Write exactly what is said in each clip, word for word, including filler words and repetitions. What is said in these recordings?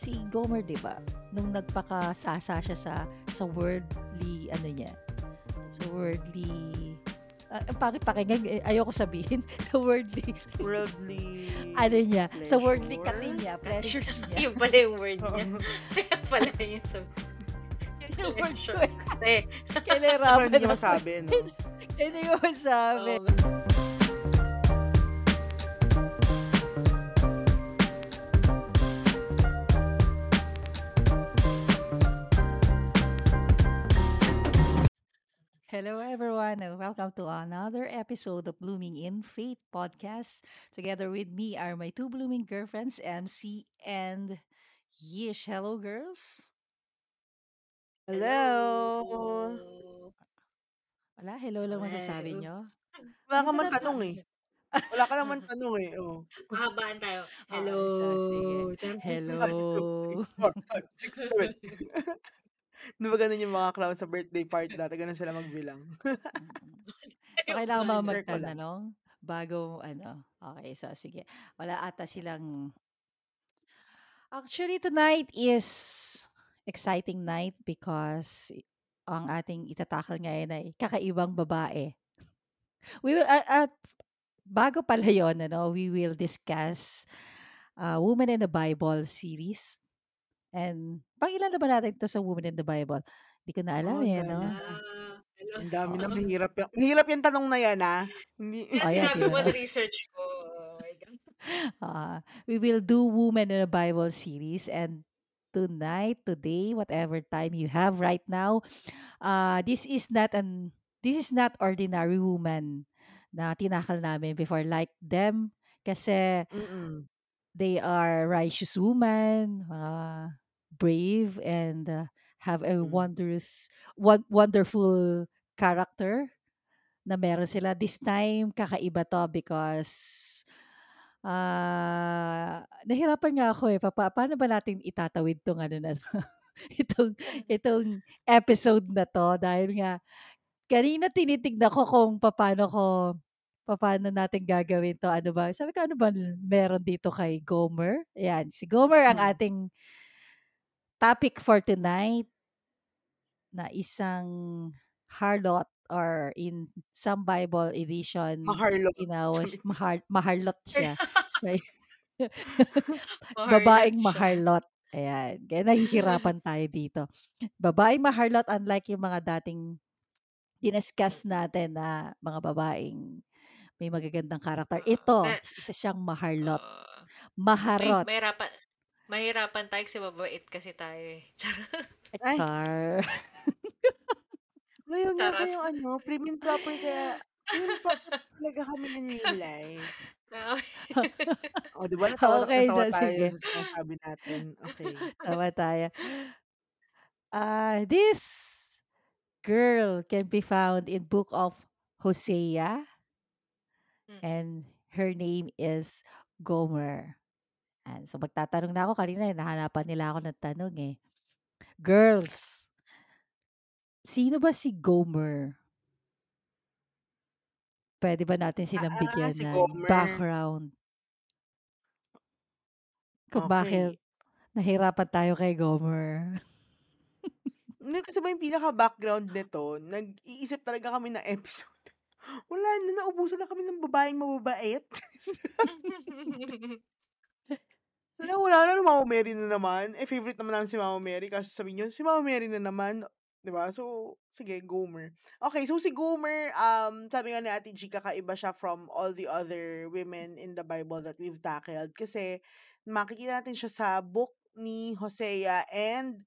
si Gomer, diba? Nung nagpakasasa siya sa sa worldly ano niya. So worldly uh, pakipakinggan ayoko sabihin sa so worldly worldly ano niya sa so worldly katinya pleasures niya. Yung pala yung word niya. Pala yun sa yung word ko eh. Kailangan hindi mo sabi, no? Hindi ko masabi. Oh. Hello everyone and welcome to another episode of Blooming in Faith podcast. Together with me are my two blooming girlfriends, M C and Yish. Hello girls. Hello. Wala, hello lang masasabi nyo. Wala ka man tanong eh. Wala ka naman tanong eh. Oh. Mahabaan tayo. Hello. Oh, so hello. Diba ganun yung mga clown sa birthday party dati? Ganun sila magbilang. So, kailangan ba magtanong bago, ano? Okay, so sige. Wala ata silang... Actually, tonight is exciting night because ang ating itatakal ngayon ay kakaibang babae. We will, uh, uh, bago pala yun, ano, we will discuss uh, Woman in the Bible series. And pangilan na ba natin ito sa Woman in the Bible? Hindi ko na alam oh, eh, no? Ang uh, dami na, mahirap yan. Mahirap yung tanong na yan, ha? Hindi. Yes, sinabi mo na research ko. Oh my God. Uh, we will do Woman in the Bible series, and tonight, today, whatever time you have right now, uh, this is not an, this is not ordinary woman na tinakal namin before. Like them, kasi Mm-mm. they are righteous women, uh, brave, and uh, have a wondrous, w- wonderful character na meron sila. This time, kakaiba to because uh, nahirapan nga ako eh. Papa, paano ba natin itatawid tong ano na to? itong, itong episode na to? Dahil nga, kanina tinitignan ko kung paano ko paano natin gagawin to? Ano ba? Sabi ko, ano ba meron dito kay Gomer? Ayan, si Gomer ang ating topic for tonight na isang harlot or in some Bible edition maharlot. Inawas, mahar, maharlot siya. So, babaeng maharlot. Ayan. Kaya nahihirapan tayo dito. Babaeng maharlot, unlike yung mga dating diniscuss natin na mga babaeng may magagandang karakter. Ito, uh, isa siyang maharlot. Uh, Maharot. May, mahirapan, mahirapan tayo kasi mabait kasi tayo eh. Char. Ngayon nga kayo, ano, premium proper kaya, premium proper talaga kami nanilay. O, diba? Natawa, okay, natawa so, tayo sige. Sa sabi natin. Okay. Tawa tayo. Uh, this girl can be found in Book of Hosea. And her name is Gomer. And so magtatanong na ako kanina, nahanapan nila ako ng tanong eh. Girls, sino ba si Gomer? Pwede ba natin silang bigyan ah, si ng background? Kung okay. Bakit nahirapan tayo kay Gomer. Kasi ba yung pinaka-background nito, nag-iisip talaga kami ng episode. Wala na, naubusan na kami ng babaeng mababait. wala, wala na, Mama Mary na naman. Eh, favorite naman namin si Mama Mary. Kasi sabihin nyo, si Mama Mary na naman. Diba? So, sige, Gomer. Okay, so si Gomer, um, sabi nga ni Ate G, kakaiba siya from all the other women in the Bible that we've tackled. Kasi, makikita natin siya sa book ni Hosea and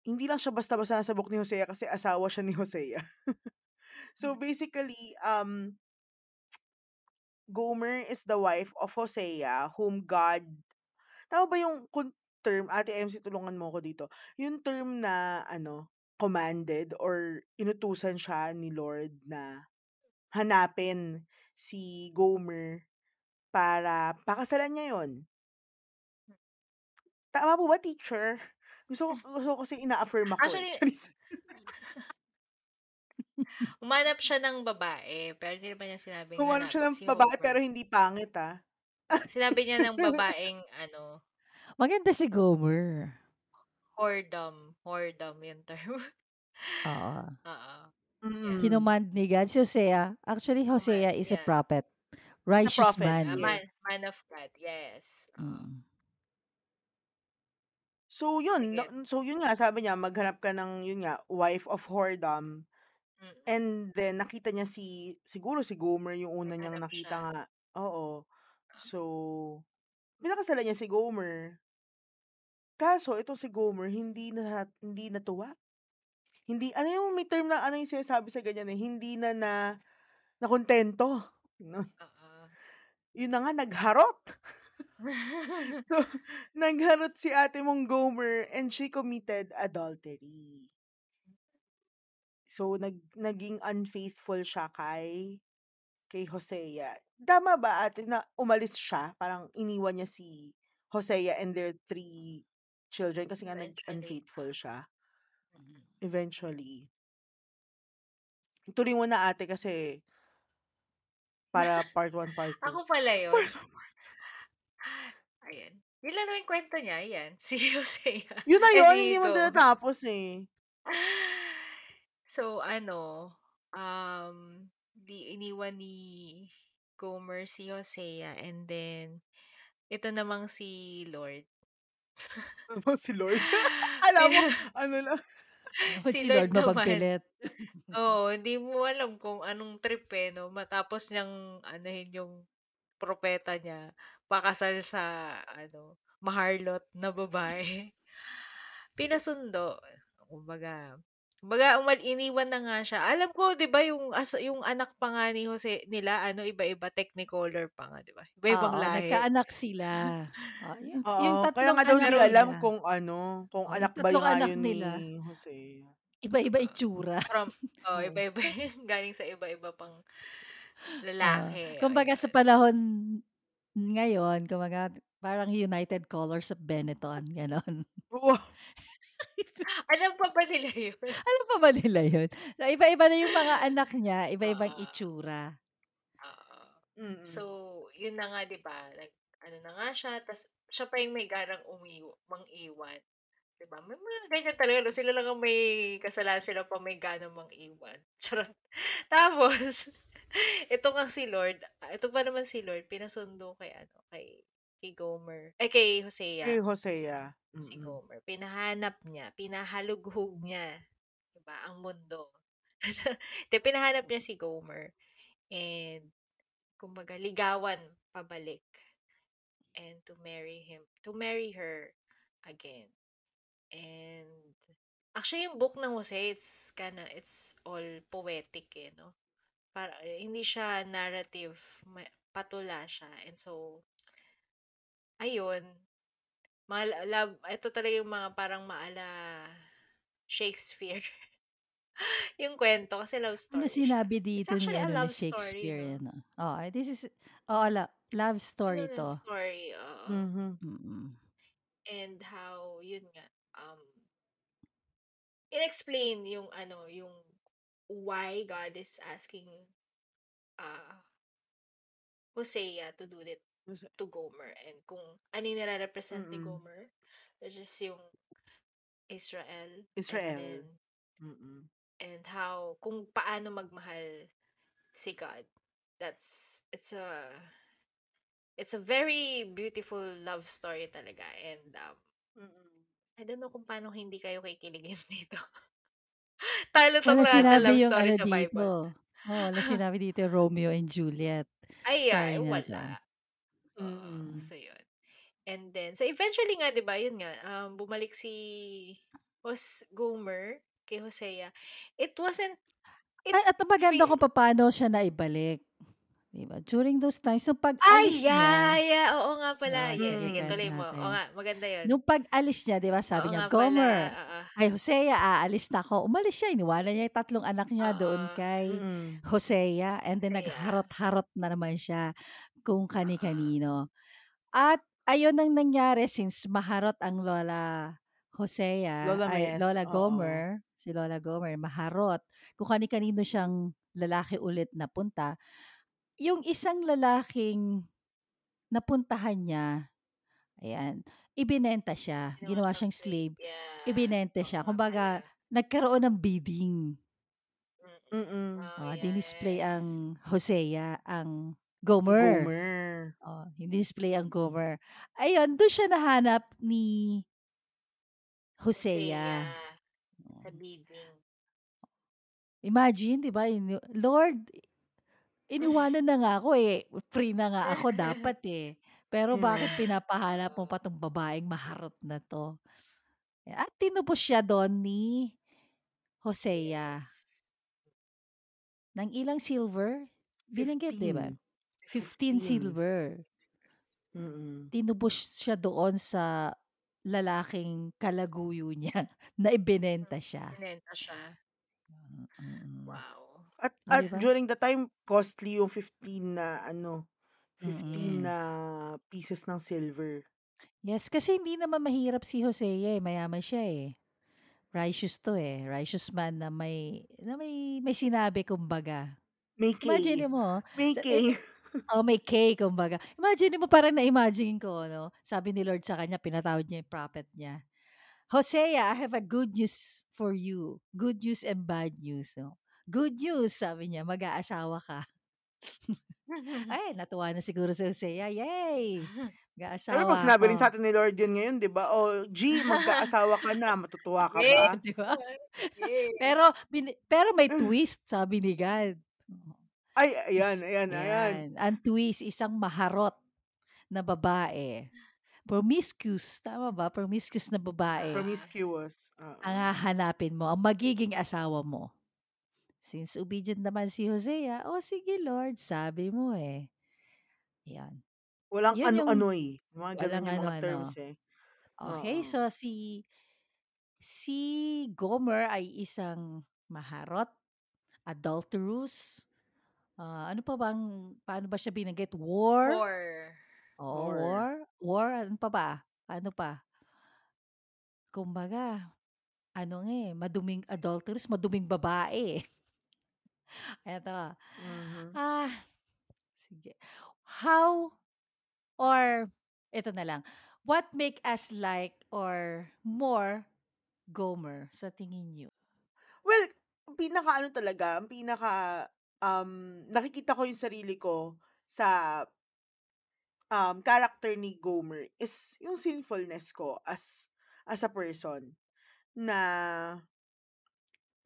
hindi lang siya basta-basta nasa book ni Hosea kasi asawa siya ni Hosea. So basically, um, Gomer is the wife of Hosea, whom God, tama ba yung term, Ate M C, tulungan mo ko dito, yung term na, ano, commanded or inutusan siya ni Lord na hanapin si Gomer para pakasalan niya yun. Tama po ba, teacher? Gusto ko, gusto ko kasi ina-affirm ako. Actually, umanap siya ng babae, pero hindi naman niya sinabing umanap siya ng si babae, Homer. Pero hindi pangit, ah. Sinabi niya ng babaeng, ano, Maganda si Gomer. Whoredom. Whoredom yung term. Oo. Oo. Mm. Kinumand ni God si Hosea. Actually, Hosea is yeah. a prophet. Righteous a prophet. man. A man, yes. man of God, yes. Mm. So, yun. Sige. So, yun nga, sabi niya, maghanap ka ng, yun nga, wife of whoredom. Mm-mm. And then, nakita niya si, siguro si Gomer yung una niyang hanap nakita siya. nga. Oo. So, binakasala niya si Gomer. Kaso, ito si Gomer, hindi na, hindi natuwa. Hindi, ano yung may term na, ano yung sinasabi sa ganyan eh, hindi na na, nakontento. No? Uh-uh. Yun na nga, nagharot. So, nagharot si ate mong Gomer and she committed adultery. So, nag, naging unfaithful siya kay, kay Hosea. Tama ba ate na umalis siya? Parang iniwan niya si Hosea and their three children kasi nga nag-unfaithful siya. Eventually. Tuloy mo na ate kasi para part one, part two. Ako pala yun. Part one, part two. Ayan. Yun lang naman yung kwento niya. Ayan. Si Hosea. Yun na yun. Eh, si hindi mo tinatapos eh. So, ano, um, di iniwan ni Gomer si Hosea and then, ito namang si Lord. Ano si Lord? Alam mo, ano lang. Si, si Lord, Lord mapagpilit. Oo, hindi mo alam kung anong trip eh, no? Matapos niyang, ano yung propeta niya, pakasal sa, ano, maharlot na babae. Pinasundo. Kumbaga, kumbaga, umal, iniwan na nga siya. Alam ko, di ba, yung, as, yung anak pa nga ni Jose, nila, ano, iba-iba, technicolor pa nga, di ba? Iba-ibang oh, lahi. Nagkaanak sila. Oh, yung, oh, yung tatlong kaya nga daw di alam nila. Kung ano, kung oh, anak ba yung ayon ni Jose. Iba-iba itsura. From, oh, iba-iba, galing sa iba-iba pang lalaki. Uh, kumbaga, sa panahon ngayon, kumbaga, parang United Colors of Benetton, gano'n. Wow. Alam pa ba nila yun? Alam pa ba nila yun? So, iba-iba na yung mga anak niya, iba-ibang uh, itsura. Uh, mm-hmm. So, yun na nga, di ba? Like, ano na nga siya, tas siya pa yung may garang umiw- mang-iwan. Di ba? May mga ganyan talaga. No? Sila lang ang may kasalanan, sila pa may garang mang-iwan. Charot. Tapos, ito nga si Lord, ito pa naman si Lord, pinasundo kay ano, kay kay Gomer, eh, kay Hosea. Kay Hosea. Mm-hmm. Si Gomer. Pinahanap niya, pinahalughog niya, diba, ang mundo. Then, pinahanap niya si Gomer. And, kumbaga, ligawan pabalik. And to marry him, to marry her again. And, actually, yung book ng Hosea, it's kinda, it's all poetic, eh, no? Para, hindi siya narrative, patula siya. And so, ayun, maala, ito talaga yung mga parang maala Shakespeare. Yung kwento, kasi love story. Ano sinabi dito it's actually niya, a love story. You know? Oh, this is, oh, ala, love story ano to. Love story, oh. Mm-hmm. Mm-hmm. And how, yun nga, um, in-explain yung, ano, yung why God is asking uh, Hosea to do that to Gomer and kung ano yung nare-represent mm-mm. ni Gomer which is yung Israel Israel and, then, and how kung paano magmahal si God. That's it's a it's a very beautiful love story talaga and um mm-mm. I don't know kung paano hindi kayo kikiligin dito. Talo tong na love story sa Bible. Oh, wala sinabi dito Romeo and Juliet. Ay, ay wala. Mm. Uh, so, yun. And then, so eventually nga, di ba, yun nga, um, bumalik si Hos Gomer kay Hosea. It wasn't... It Ay, at maganda feel... ko pa paano siya naibalik. Diba? During those times, so pag-alis Ay, yeah, niya... Ay, yeah, yeah, oo nga pala. Yeah, yeah, yeah, sige, tuloy mo. Natin. Oo nga, maganda yun. Nung pag-alis niya, di ba, sabi oo niya, Gomer, uh-uh. Ay, Hosea, aalis na ako. Umalis siya, iniwala niya yung tatlong anak niya uh-uh. doon kay mm. Hosea. And then, Hosea. Nagharot-harot na naman siya. Kung kani-kanino. At ayun ang nangyari since maharot ang Lola Hosea, Lola, ay, Lola Gomer, uh-oh. si Lola Gomer, maharot. Kung kani-kanino siyang lalaki ulit napunta. Yung isang lalaking napuntahan niya Ayan. Ibinenta siya. Ginawa, Ginawa siyang slave. Yeah. Ibinenta siya. Kumbaga, nagkaroon ng bidding. Mm-mm. Oh, oh, yes. Dinisplay ang Hosea, ang Gomer. Gomer. Oh, dinisplay ang Gomer. Ayun, doon siya nahanap ni Hosea. Hosea. Sa bidding. Imagine, di ba? Lord, iniwanan na nga ako eh. Free na nga ako dapat eh. Pero bakit pinapahanap mo pa tong babaeng maharot na to? At tinubos siya doon ni Hosea. Yes. Nang ilang silver? Binanggit, di ba? fifteen silver. Mm-mm. Tinubos siya doon sa lalaking kalaguyo niya na ibinenta siya. Ibinenta siya. Mm-mm. Wow. At, at diba? During the time, costly yung fifteen na ano, fifteen na uh, pieces ng silver. Yes, kasi hindi naman mahirap si Hosea eh. Mayaman siya eh. Righteous to eh. Righteous man na may na may, may sinabi kumbaga. May K. Imagine mo. May K. Oh, may K kumbaga. Imagine mo, parang na-imagine ko, no? Sabi ni Lord sa kanya, pinatawad niya yung prophet niya. Hosea, I have a good news for you. Good news and bad news. No? Good news, sabi niya, mag-aasawa ka. Ay, natuwa na siguro si Hosea. Yay! Mag-aasawa. Pero pag sinabi rin sa atin ni Lord yun ngayon, di ba? O, G, mag-aasawa ka na. Matutuwa ka ba? Di ba? Pero, bin- pero may twist, sabi ni God. Ay, ayan, ayan, ayan. Ang twist, isang maharot na babae. Promiscuous, tama ba? Promiscuous na babae. Promiscuous. Uh-oh. Ang hahanapin mo, ang magiging asawa mo. Since obedient naman si Hosea, oh sige Lord, sabi mo eh. Yan. Walang yan ano-ano eh. Mga ganun yung mga ano, terms ano. eh. Okay, uh-oh. So si si Gomer ay isang maharot, adulterous, uh, ano pa bang, paano ba siya binanggit? War? War. Oh, war. War? War, ano pa ba? Ano pa? Kumbaga, ano nga eh, maduming adulterous, maduming babae. Ayan ito. Mm-hmm. Ah, sige. How, or, ito na lang, what make us like, or more, Gomer, sa tingin niyo? Well, pinaka ano talaga, ang pinaka um nakikita ko yung sarili ko sa um character ni Gomer is yung sinfulness ko as as a person na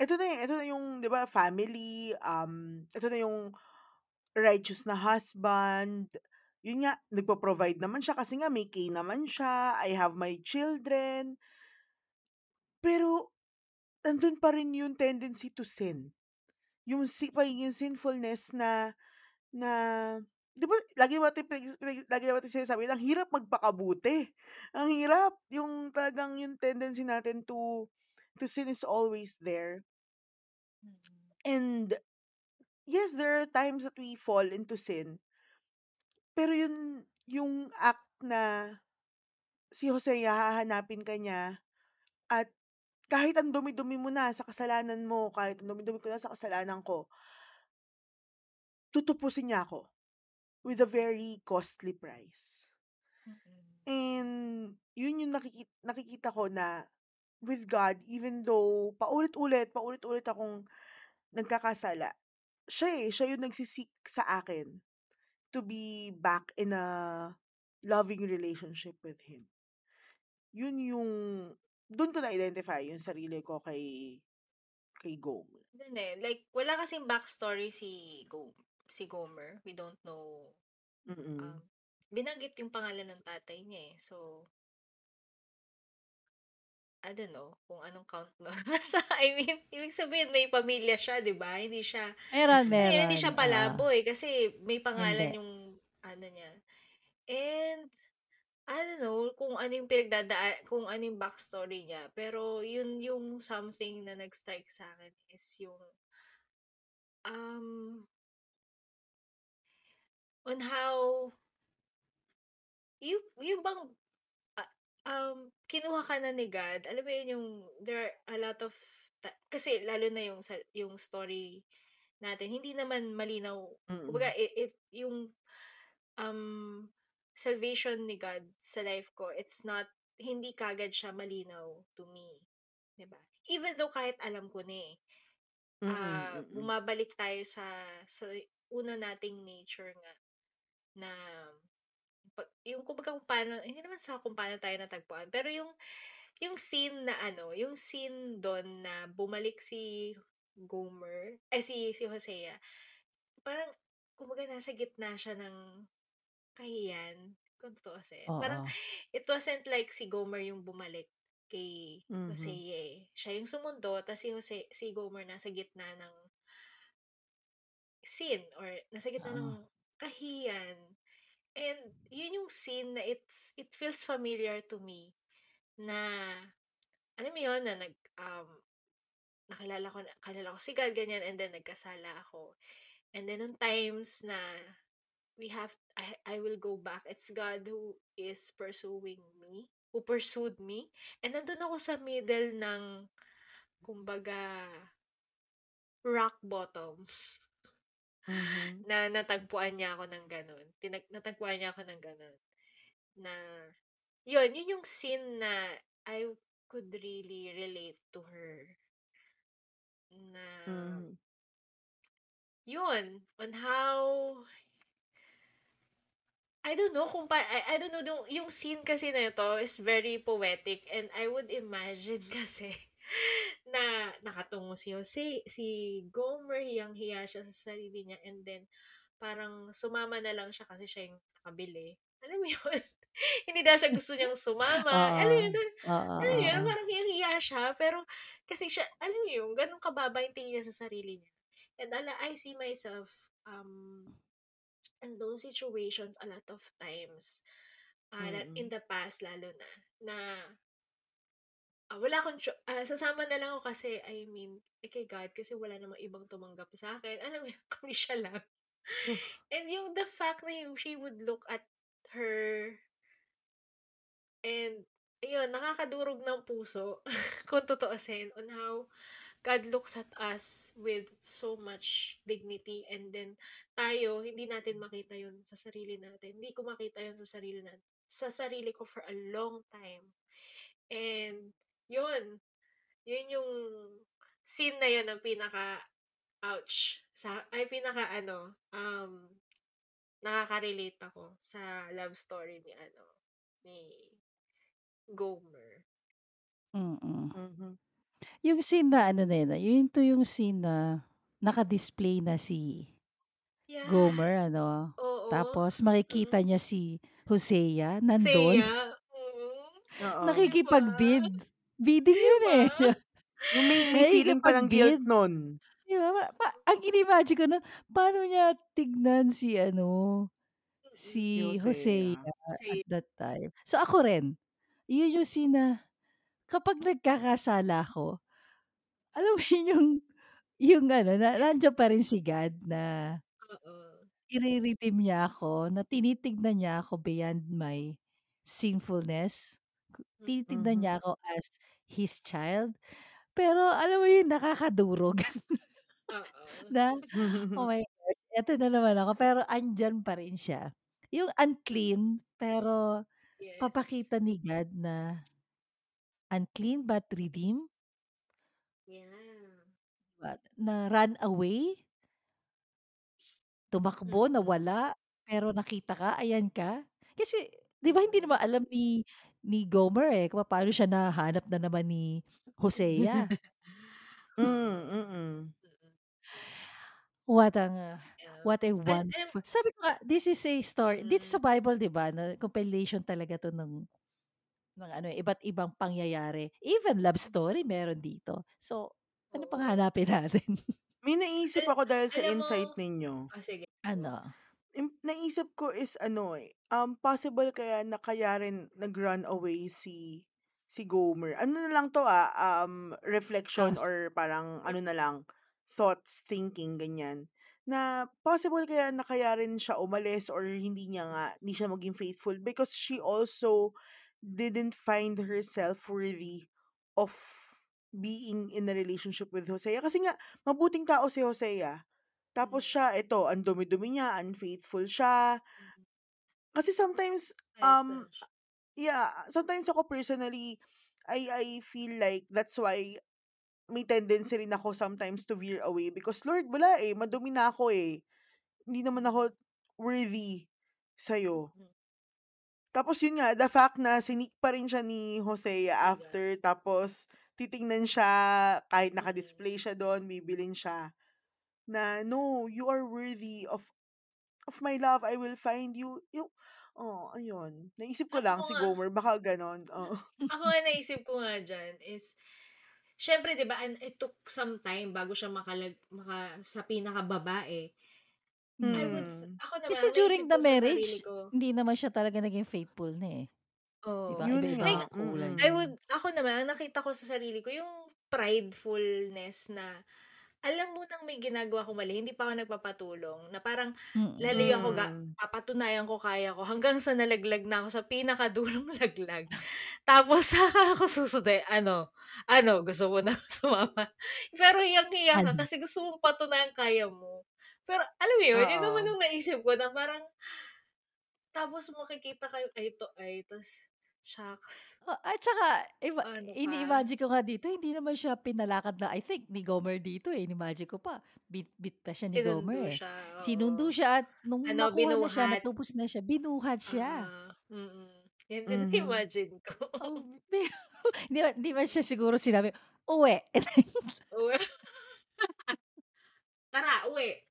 ito na ito na yung 'di ba family, um ito na yung righteous na husband, yun nga nagpo-provide naman siya kasi nga may K naman siya, I have my children, pero nandun pa rin yung tendency to sin. Yung si, pagiging sinfulness na, na, di ba, lagi natin, lagi natin sinasabi, ang hirap magpakabuti. Ang hirap. Yung talagang yung tendency natin to, to sin is always there. And, yes, there are times that we fall into sin. Pero yun, yung act na si Hosea hahanapin kanya at kahit ang dumi-dumi mo na sa kasalanan mo, kahit ang dumi-dumi ko na sa kasalanan ko, tutupusin niya ako with a very costly price. Okay. And yun yung nakikita, nakikita ko na with God, even though paulit-ulit, paulit-ulit akong nagkakasala, siya eh, siya yung nagsisik sa akin to be back in a loving relationship with Him. Yun yung doon ko na-identify yung sarili ko kay kay Gomer. Hindi, like, wala kasing backstory si Go, si Gomer. We don't know. Um, binanggit yung pangalan ng tatay niya eh. So, I don't know kung anong count nun. I mean, ibig sabihin, may pamilya siya, di ba? Hindi siya, meron, meron. Hindi siya palabo eh. Kasi may pangalan hindi. Yung, ano niya. And, I don't know kung ano yung pinagdadaan, kung ano yung backstory niya. Pero yun yung something na nag-strike sa akin is yung um on how you, yung bang uh, um kinuha ka na ni God. Alam mo yun yung there are a lot of ta- kasi lalo na yung yung story natin. Hindi naman malinaw. Kumbaga it, it yung um salvation ni God sa life ko, it's not, hindi kagad siya malinaw to me. Diba? Even though kahit alam ko na eh. Uh, mm-hmm. Bumabalik tayo sa, sa una nating nature nga na yung kumbaga kung paano, hindi naman sa kung paano tayo natagpuan, pero yung yung scene na ano, yung scene doon na bumalik si Gomer, eh si, si Hosea, parang kumbaga nasa gitna siya ng kahiyan, kung totoo siya. Uh-huh. Parang it wasn't like si Gomer yung bumalik kay Hosea eh. Siya yung sumundo, tapos si, Jose, si Gomer nasa gitna ng scene or nasa gitna oh. ng kahiyan. And yun yung scene na it's, it feels familiar to me na ano mo yun na nag, um, nakalala ko, nakalala ko si God, ganyan, and then nagkasala ako. And then nung times na we have, I, I will go back, it's God who is pursuing me, who pursued me. And nandun ako sa middle ng, kumbaga, rock bottom. Mm-hmm. Na natagpuan niya ako ng ganun. Tinag- natagpuan niya ako ng ganun. Na, yun, yun yung scene na I could really relate to her. Na, mm-hmm. yun, on how... I don't know kung pa, I, I don't know, yung, yung scene kasi na ito is very poetic and I would imagine kasi na nakatungo si Jose, si Gomer, hiyang-hiya siya sa sarili niya and then parang sumama na lang siya kasi siya yung nakabili. Alam mo yun? Hindi dahil sa gusto niyang sumama. Uh, alam mo yun? Uh, alam mo yun? Parang hiyang-hiya siya pero kasi siya, alam mo yun, ganun kababa yung tingin niya sa sarili niya. And ala, I see myself, um, and those situations a lot of times uh, mm-hmm. in the past lalo na na uh, wala akong cho- uh, sasama na lang ako kasi I mean eh, kay God kasi wala namang ibang tumanggap sa akin, alam mo kami siya lang and yung the fact na yung she would look at her and ayun nakakadurog ng puso kung tutuusin on how God looks at us with so much dignity and then tayo, hindi natin makita yun sa sarili natin. Hindi ko makita yun sa sarili natin. Sa sarili ko for a long time. And yun, yun yung scene na yun ang pinaka, ouch, sa, ay pinaka ano, um, nakaka-relate ako sa love story ni ano, ni Gomer. Mm-mm. Mm-hmm. Yung scene na, ano na yun, yun to yung scene na naka-display na si yeah. Gomer, ano. Oo. Tapos makikita mm. niya si Hosea, nandun. Hosea. Mm. Nakikipag-bid. Bidding yun eh. May, may feeling pa ng guilt nun. Diba? Pa- ang inimagine ko nun, paano niya tignan si, ano, si Hosea, Hosea at that time. So ako rin, yun yung scene na kapag nagkakasala ko, alam mo yun yung, yung ano, na, nandiyan pa rin si God na i-redeem niya ako, na tinitignan niya ako beyond my sinfulness. Tinitignan mm-hmm. niya ako as His child. Pero alam mo yun, nakakadurog. na, oh my God, eto na naman ako. Pero andyan pa rin siya. Yung unclean, pero yes. papakita ni God na unclean but redeem. Yeah. Na run away. Tumakbo, mm-hmm. nawala, pero nakita ka, ayan ka. Kasi, di ba hindi naman alam ni ni Gomer eh, kung paano siya nahanap na naman ni Hosea. mm-mm. What ang, what a wonderful. Sabi ko ka, this is a story, mm-hmm. this is a Bible, di ba? Na compilation talaga to ng mga ano, iba't ibang pangyayari. Even love story meron dito. So, ano pang hanapin natin? May naisip ako dahil sa insight ninyo. Oh, sige. Ano? Naisip ko is ano eh, um, possible kaya na kaya rin nag-run away si si Gomer. Ano na lang to ah, um, reflection oh. or parang ano na lang, thoughts, thinking, ganyan. Na possible kaya na kaya rin siya umalis or hindi niya nga, hindi siya maging faithful because she also didn't find herself worthy of being in a relationship with Hosea. Kasi nga, mabuting tao si Hosea. Tapos siya, ito, ang dumi-dumi niya, unfaithful siya, Kasi sometimes, um, message. yeah, sometimes ako personally, I, I feel like that's why may tendency rin ako sometimes to veer away because Lord, wala eh, madumi na ako eh. Hindi naman ako worthy sa'yo. Mm-hmm. Tapos yun nga, the fact na sinik pa rin siya ni Hosea after, yeah. Tapos titingnan siya, kahit naka-display siya doon, bibilin siya, na no, you are worthy of of my love, I will find you. You oh, ayun. Naisip ko lang ako si nga, Gomer, baka ganon. Oh. Ako nga naisip ko nga dyan is, syempre, diba, and it took some time bago siya makalag, maka, sa pinakababa eh. Hmm. I would, ako naman, kasi during the marriage, hindi naman siya talaga naging faithful na eh. Oh, diba? Yun iba, like, mm, I would, ako naman, nakita ko sa sarili ko yung pridefulness na alam mo nang may ginagawa ko mali, hindi pa ako nagpapatulong. Na parang, mm-hmm. lalayo ako, ga, papatunayan ko, kaya ko, hanggang sa nalaglag na ako sa pinakadulong laglag. Tapos, saka ako susunod, ano, ano, gusto mo na sumama. Pero hiyang-hiya ka kasi gusto mong patunayan kaya mo. Pero, alam mo yun, uh-oh, yun naman yung naisip ko na parang, tapos makikita kayo, ay, to, ay, tos, shucks. Oh, at saka, ima- ano ini-imagine ko nga dito, hindi naman siya pinalakad na, I think, ni Gomer dito eh, ini-imagine ko pa, bit-bit pa siya ni sinundo Gomer eh. Siya, oh. Sinundo siya, at nung ano, nakuha binuhat na siya, natupos na siya, binuhat siya. Uh, mm-mm. Yan din mm-hmm. imagine ko. Oh, di, ba, di ba siya siguro sinabi, uwe. Uwe. Tara, uwe.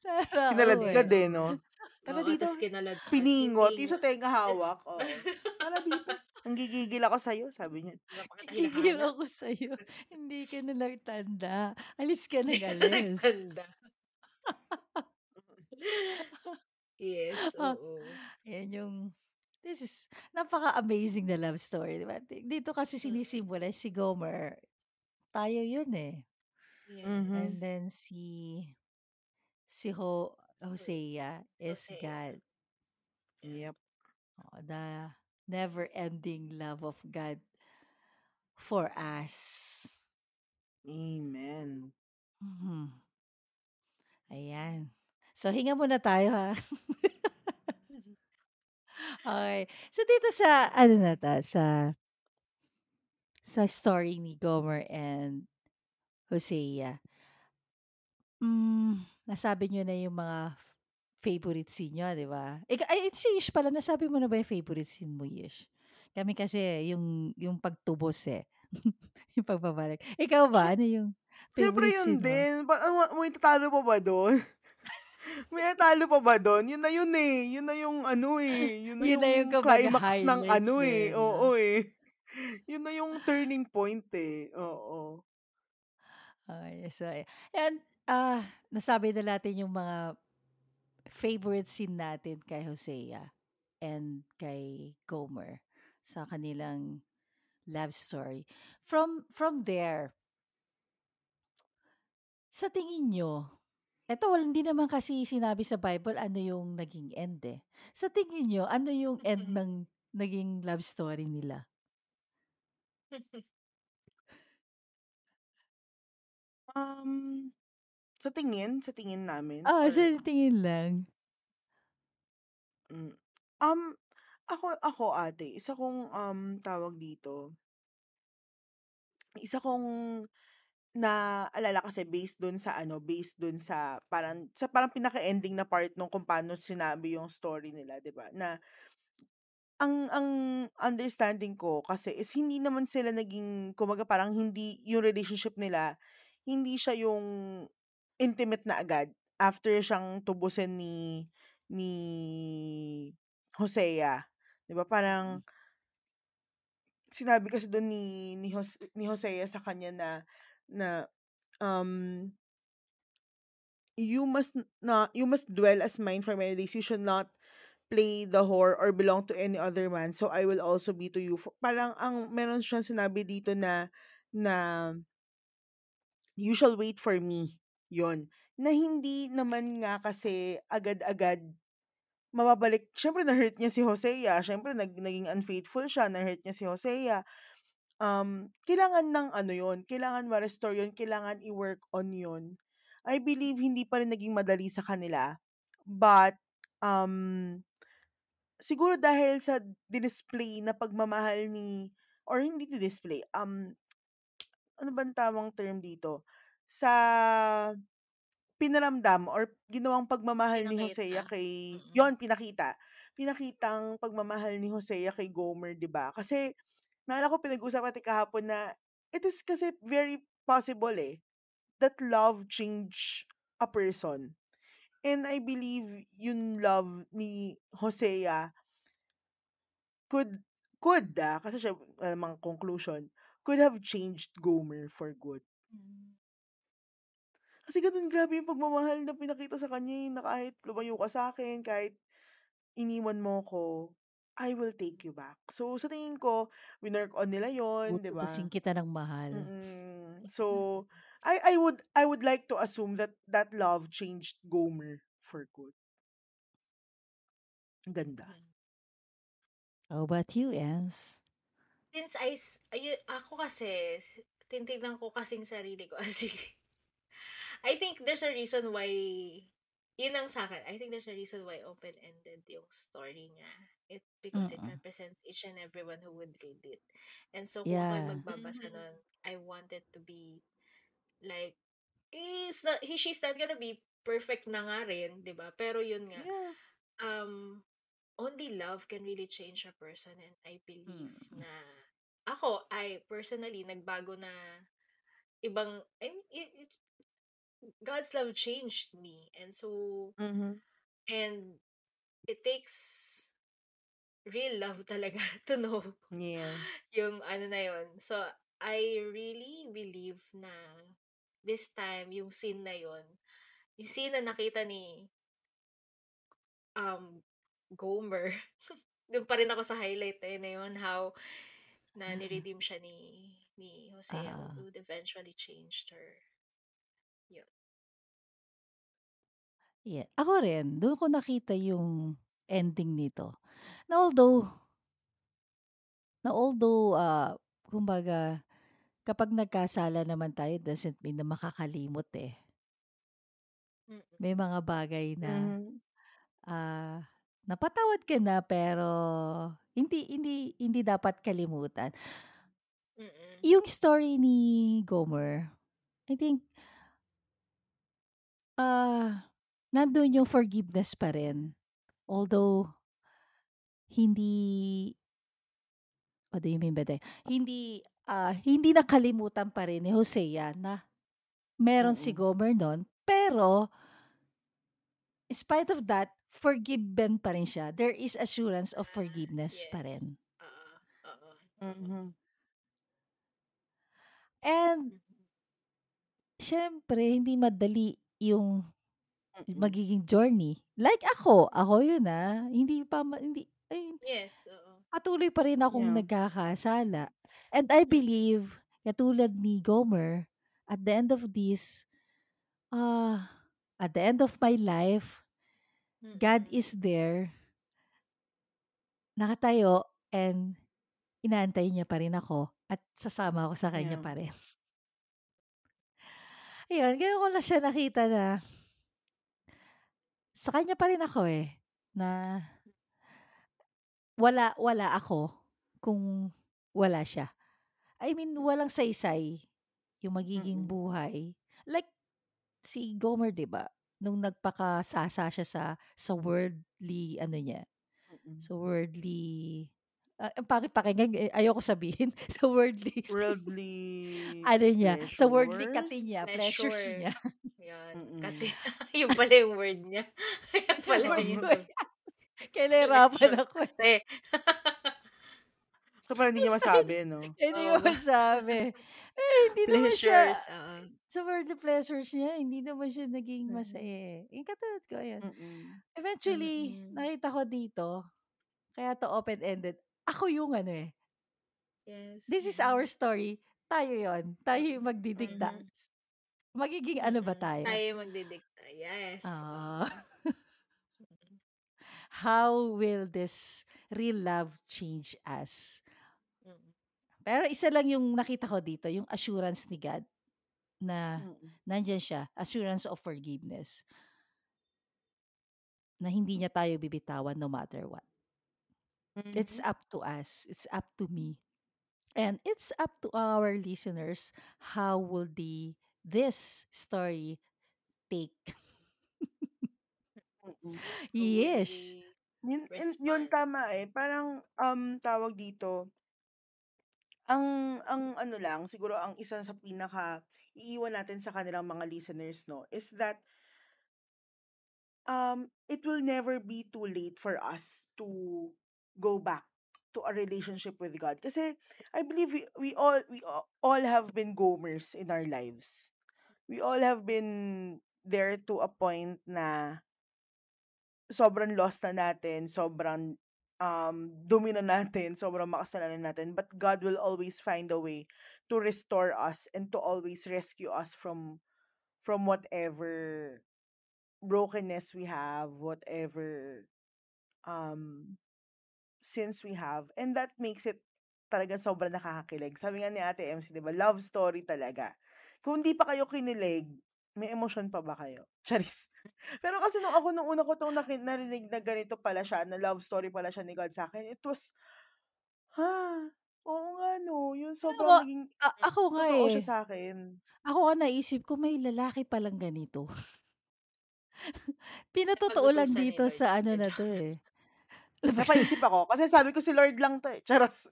Tara, kinalad uwe ka din, no? Tara oh, dito. Kinalad, piningot. Yung sa tenga hawak. Oh. Tara dito. Ang gigigil ako sa'yo, sabi niya. Gigigil ako sa'yo. Hindi ka nalang tanda. Alis ka nang alis. Tanda. Yes, oo. Yan yung, this is, napaka-amazing na love story. Diba? Dito kasi sinisimulan si Gomer. Tayo yun eh. Yes. And then si si Ho, Hosea is Hosea. God. Yep. Oh, the never-ending love of God for us. Amen. Mm-hmm. Ayan. So, hinga muna tayo ha. Okay. So, dito sa, ano na ta, sa sa story ni Gomer and Hosea, mm, nasabi nyo na yung mga favorite scene nyo, di ba? E, ay, it's si Ish pala. Nasabi mo na ba yung favorite scene mo, Ish? Kami kasi, yung, yung pagtubos eh. Yung pagbabalik. Ikaw ba? Ano yung favorite scene mo? Siyempre yun din. Ba- may tatalo pa ba doon? May tatalo pa ba doon? Yun na yun eh. Yun na yung ano eh. Yun na yun yung, yung climax ng ano eh. Na. Oo eh. Yun na yung turning point eh. Oo. Oh, yes, right. And uh, nasabi na natin yung mga favorite scene natin kay Hosea and kay Gomer sa kanilang love story. From from there, sa tingin nyo, eto, well, hindi naman kasi sinabi sa Bible ano yung naging end eh. Sa tingin nyo, ano yung end ng naging love story nila? Um, sa tingin? Sa tingin namin? Oo, oh, sa tingin lang. Um, ako, ako ate, isa kong um, tawag dito. Isa kong naalala kasi based dun sa ano, based dun sa parang, sa parang pinaka-ending na part nung kung paano sinabi yung story nila, diba? Na, ang ang understanding ko kasi is hindi naman sila naging, kumaga parang hindi yung relationship nila, hindi siya yung intimate na agad after siyang tubusin ni ni Hosea. 'Di ba? Parang sinabi kasi doon ni ni, Hose, ni Hosea sa kanya na na um you must not you must dwell as mine for many days. You should not play the whore or belong to any other man. So I will also be to you. Parang ang meron siyang sinabi dito na na you shall wait for me. Yon. Na hindi naman nga kasi agad-agad mababalik. Siyempre, na-hurt niya si Hosea. Siyempre, nag- naging unfaithful siya. Na-hurt niya si Hosea. Um, kailangan ng ano yon. Kailangan ma-restore yon. Kailangan i-work on yon. I believe hindi pa rin naging madali sa kanila. But, um, siguro dahil sa display na pagmamahal ni, or hindi display, um, ano bang tamang term dito? Sa pinaramdam or ginawang pagmamahal pinakita. ni Hosea kay, mm-hmm. yon pinakita. Pinakitang pagmamahal ni Hosea kay Gomer, di ba? Kasi, naalala ko pinag-usapan natin kahapon na it is kasi very possible eh that love change a person. And I believe yung love ni Hosea could, could ah, kasi siya, alamang conclusion, could have changed Gomer for good. Kasi ganun, grabe yung pagmamahal na pinakita sa kanya, na kahit lumayo ka sa akin, kahit iniwan mo ko, I will take you back. So, sa tingin ko, winark on nila yun, di ba? Utusin kita ng mahal. Mm-hmm. So, I I would I would like to assume that that love changed Gomer for good. Ganda. How about you, Els? Since I, ay, ako kasi, tintignan ko kasing sarili ko. Kasi, I think there's a reason why, yun ang sa akin, I think there's a reason why open-ended yung story niya. It, because uh-uh. it represents each and everyone who would read it. And so, yeah. kung ako magbabasa nun, I wanted to be like, he's not, he, she's not gonna be perfect na nga rin, di ba? Pero yun nga, yeah. um, only love can really change a person, and I believe mm-hmm. na, ako, I personally, nagbago na, ibang, I mean, it, it, God's love changed me, and so, mm-hmm. and, it takes, real love talaga to know, yeah. yung ano na yun, so, I really believe na this time, yung scene na yun, yung scene na nakita ni um Gomer, doon pa rin ako sa highlight eh, na yun, how na niredeem siya ni, ni Hosea, uh, who eventually changed her. Yun. Yeah. Ako rin, doon ko nakita yung ending nito. Na although, na although, uh, kumbaga, kapag nagkasala naman tayo, doesn't mean na makakalimot eh. May mga bagay na mm-hmm. uh, napatawad ka na pero hindi hindi hindi dapat kalimutan. Mm-hmm. Yung story ni Gomer, I think uh, nandun yung forgiveness pa rin. Although hindi What do you mean by that? Hindi, uh, hindi nakalimutan pa rin ni Hosea na meron mm-hmm. si Gomer nun. Pero, in spite of that, forgiven pa rin siya. There is assurance of forgiveness uh, yes. pa rin. Uh, uh, mm-hmm. And, syempre, hindi madali yung magiging journey. Like ako, ako yun ah. Hindi pa, hindi, ay, yes, oo. Uh, Patuloy pa rin akong yeah. nagkakasala. And I believe, katulad ni Gomer, at the end of this, uh, at the end of my life, mm-hmm. God is there, nakatayo, and inaantay niya pa rin ako, at sasama ako sa kanya yeah. pa rin. Ayun, ganyan ko lang siya nakita na, sa kanya pa rin ako eh, na, Wala, wala ako kung wala siya. I mean, walang saysay yung magiging mm-hmm. buhay. Like, si Gomer, diba? Nung nagpakasasa siya sa, sa worldly, ano niya? Mm-hmm. So, worldly, uh, pakipakinggan, ayoko sabihin, sa worldly, worldly, ano niya? Sa worldly kati niya, pleasures, pleasures niya. Yan, kati, yung pala yung word niya. Yung pala yung word niya. Kailirapan ako. Kasi. So, parang hindi niya masabi, no? Hindi niya masabi. Eh, hindi pleasures. Naman siya, uh-huh. sa worldly pleasures niya, hindi naman siya naging masaya. Yung katulad ko, ayan. Mm-mm. Eventually, Mm-mm. nakita ko dito, kaya to open-ended, ako yung ano eh. Yes. This is our story. Tayo yon. Tayo yung magdidikta. Mm-hmm. Magiging ano ba tayo? Tayo yung magdidikta, yes. Ah. Uh-huh. How will this real love change us? Mm-hmm. Pero isa lang yung nakita ko dito, yung assurance ni God na mm-hmm. nandyan siya, assurance of forgiveness. Na hindi niya tayo bibitawan no matter what. It's Mhm. up to us. It's up to me. And it's up to our listeners how will the this story take. Mm-mm. To Yes. really Yun, yun, yun respond. tama eh. Parang um tawag dito, ang ang ano lang siguro ang isa sa pinaka iiwan natin sa kanilang mga listeners no is that um it will never be too late for us to go back to a relationship with God. Kasi I believe we, we all we a- all have been gomers in our lives. We all have been there to a point na sobrang lost na natin, sobrang um, dumi na natin, sobrang makasalanan natin. But God will always find a way to restore us and to always rescue us from from whatever brokenness we have, whatever um, sins we have. And that makes it talaga sobrang nakakakilig. Sabi nga ni Ate M C, di ba? Love story talaga. Kung di pa kayo kinilig, may emotion pa ba kayo? Charis. Pero kasi nung ako, nung una ko itong narinig na ganito pala siya, na love story pala siya ni God sa akin, it was, ha, oo nga no, yun Alam sobrang mo, naging, a- ako nga totoo siya eh. sa akin. Ako nga naisip ko may lalaki palang ganito. Pinatotoo lang Napagdudusa ni dito Lord sa ano yun. na to eh. Napaisip ako, kasi sabi ko si Lord lang to eh. Charas.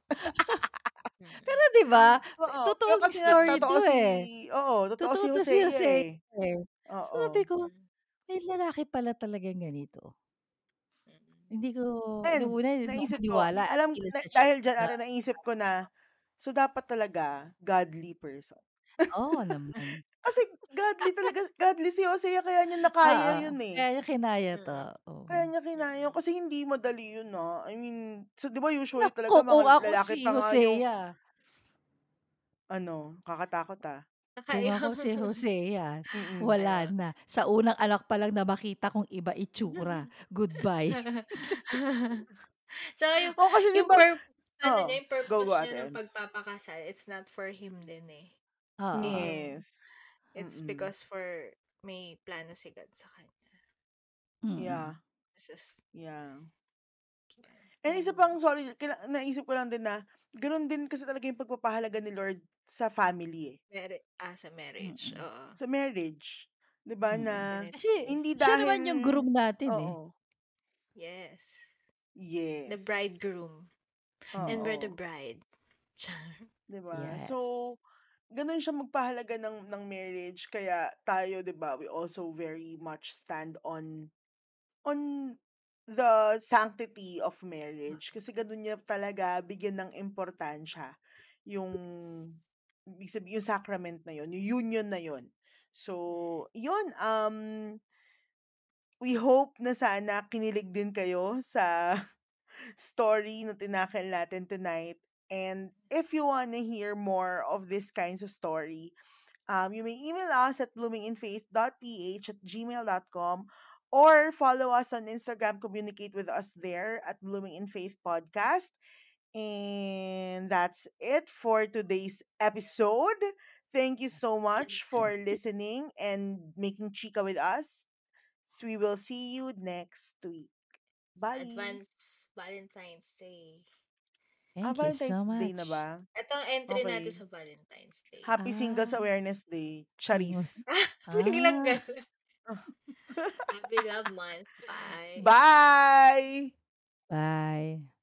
Pero Mm. 'di ba? Oo, pero Totoong kasi nga, story totoo to si, eh. oo, totoo si Totoo to si Hosea Jose eh. eh. So sabi Oo. ko, Mm. may lalaki pala talagang ganito. Mm. Hindi ko, nung And, una, hindi ako naisip ko, maniwala alam, ila na, sa siya. dahil dyan ate, naisip ko na, so dapat talaga, godly person. Oo naman. Kasi godly talaga, godly si Hosea, kaya niya nakaya Oo, yun eh. kaya niya kinaya to. Mm. Oo. Kaya niya kinaya yun, Mm. kasi hindi madali yun ah. I mean, so di ba usually Nako, talaga mga kung ako lalaki si pa nga yung, Hosea, ano, kakatakot ah. kung Kakaiyak. ako si Hosea, Mm-mm. wala Ayun. na. Sa unang anak pa lang na makita kong iba itsura. Goodbye. Tsaka yung, Oo, kasi di yung ba, pur- ano oh, niya, yung go go purpose niya ate ng Ems. pagpapakasal, it's not for him din eh. Oo. Yung, Yes. it's Mm-mm. because for may plano si God sa kanya. Yeah, Mm-mm. This is, yeah. yan. And isa pang, Mm. sorry, kila- naisip ko lang din na, ganoon din kasi talaga yung pagpapahalaga ni Lord sa family eh. Mari- ah, sa marriage. Mm-mm. Oo. Sa marriage. 'Di ba na, Mm-mm. Definitely. Kasi hindi siya dahil, naman yung groom natin eh. oo, Yes. The yes, bridegroom. And we're oo, the bride. 'di ba? So, Yes. ganun siya magpahalaga ng, ng marriage, kaya tayo, 'di ba, we also very much stand on, on the sanctity of marriage. Kasi ganun niya talaga bigyan ng importansya yung Yes. ibig sabi- yung sacrament na yun, yung union na yun. Mm. So, yun, um, we hope na sana kinilig din kayo sa story na tinakil natin tonight. And if you want to hear more of these kinds of story, um, you may email us at bloominginfaith.ph at gmail.com or follow us on Instagram. Communicate with us there at Blooming in Faith Podcast. And that's it for today's episode. Thank you so much for listening and making chica with us. We will see you next week. It's Bye! advance Valentine's Day. Ah, Thank you so Valentine's Day na much. ba? Ito ang entry natin Okay. sa Valentine's Day. Happy Singles Ah, Awareness Day. Charis. singles. Biglang Ah. ganun. Happy Love Month. Bye. Bye! Bye.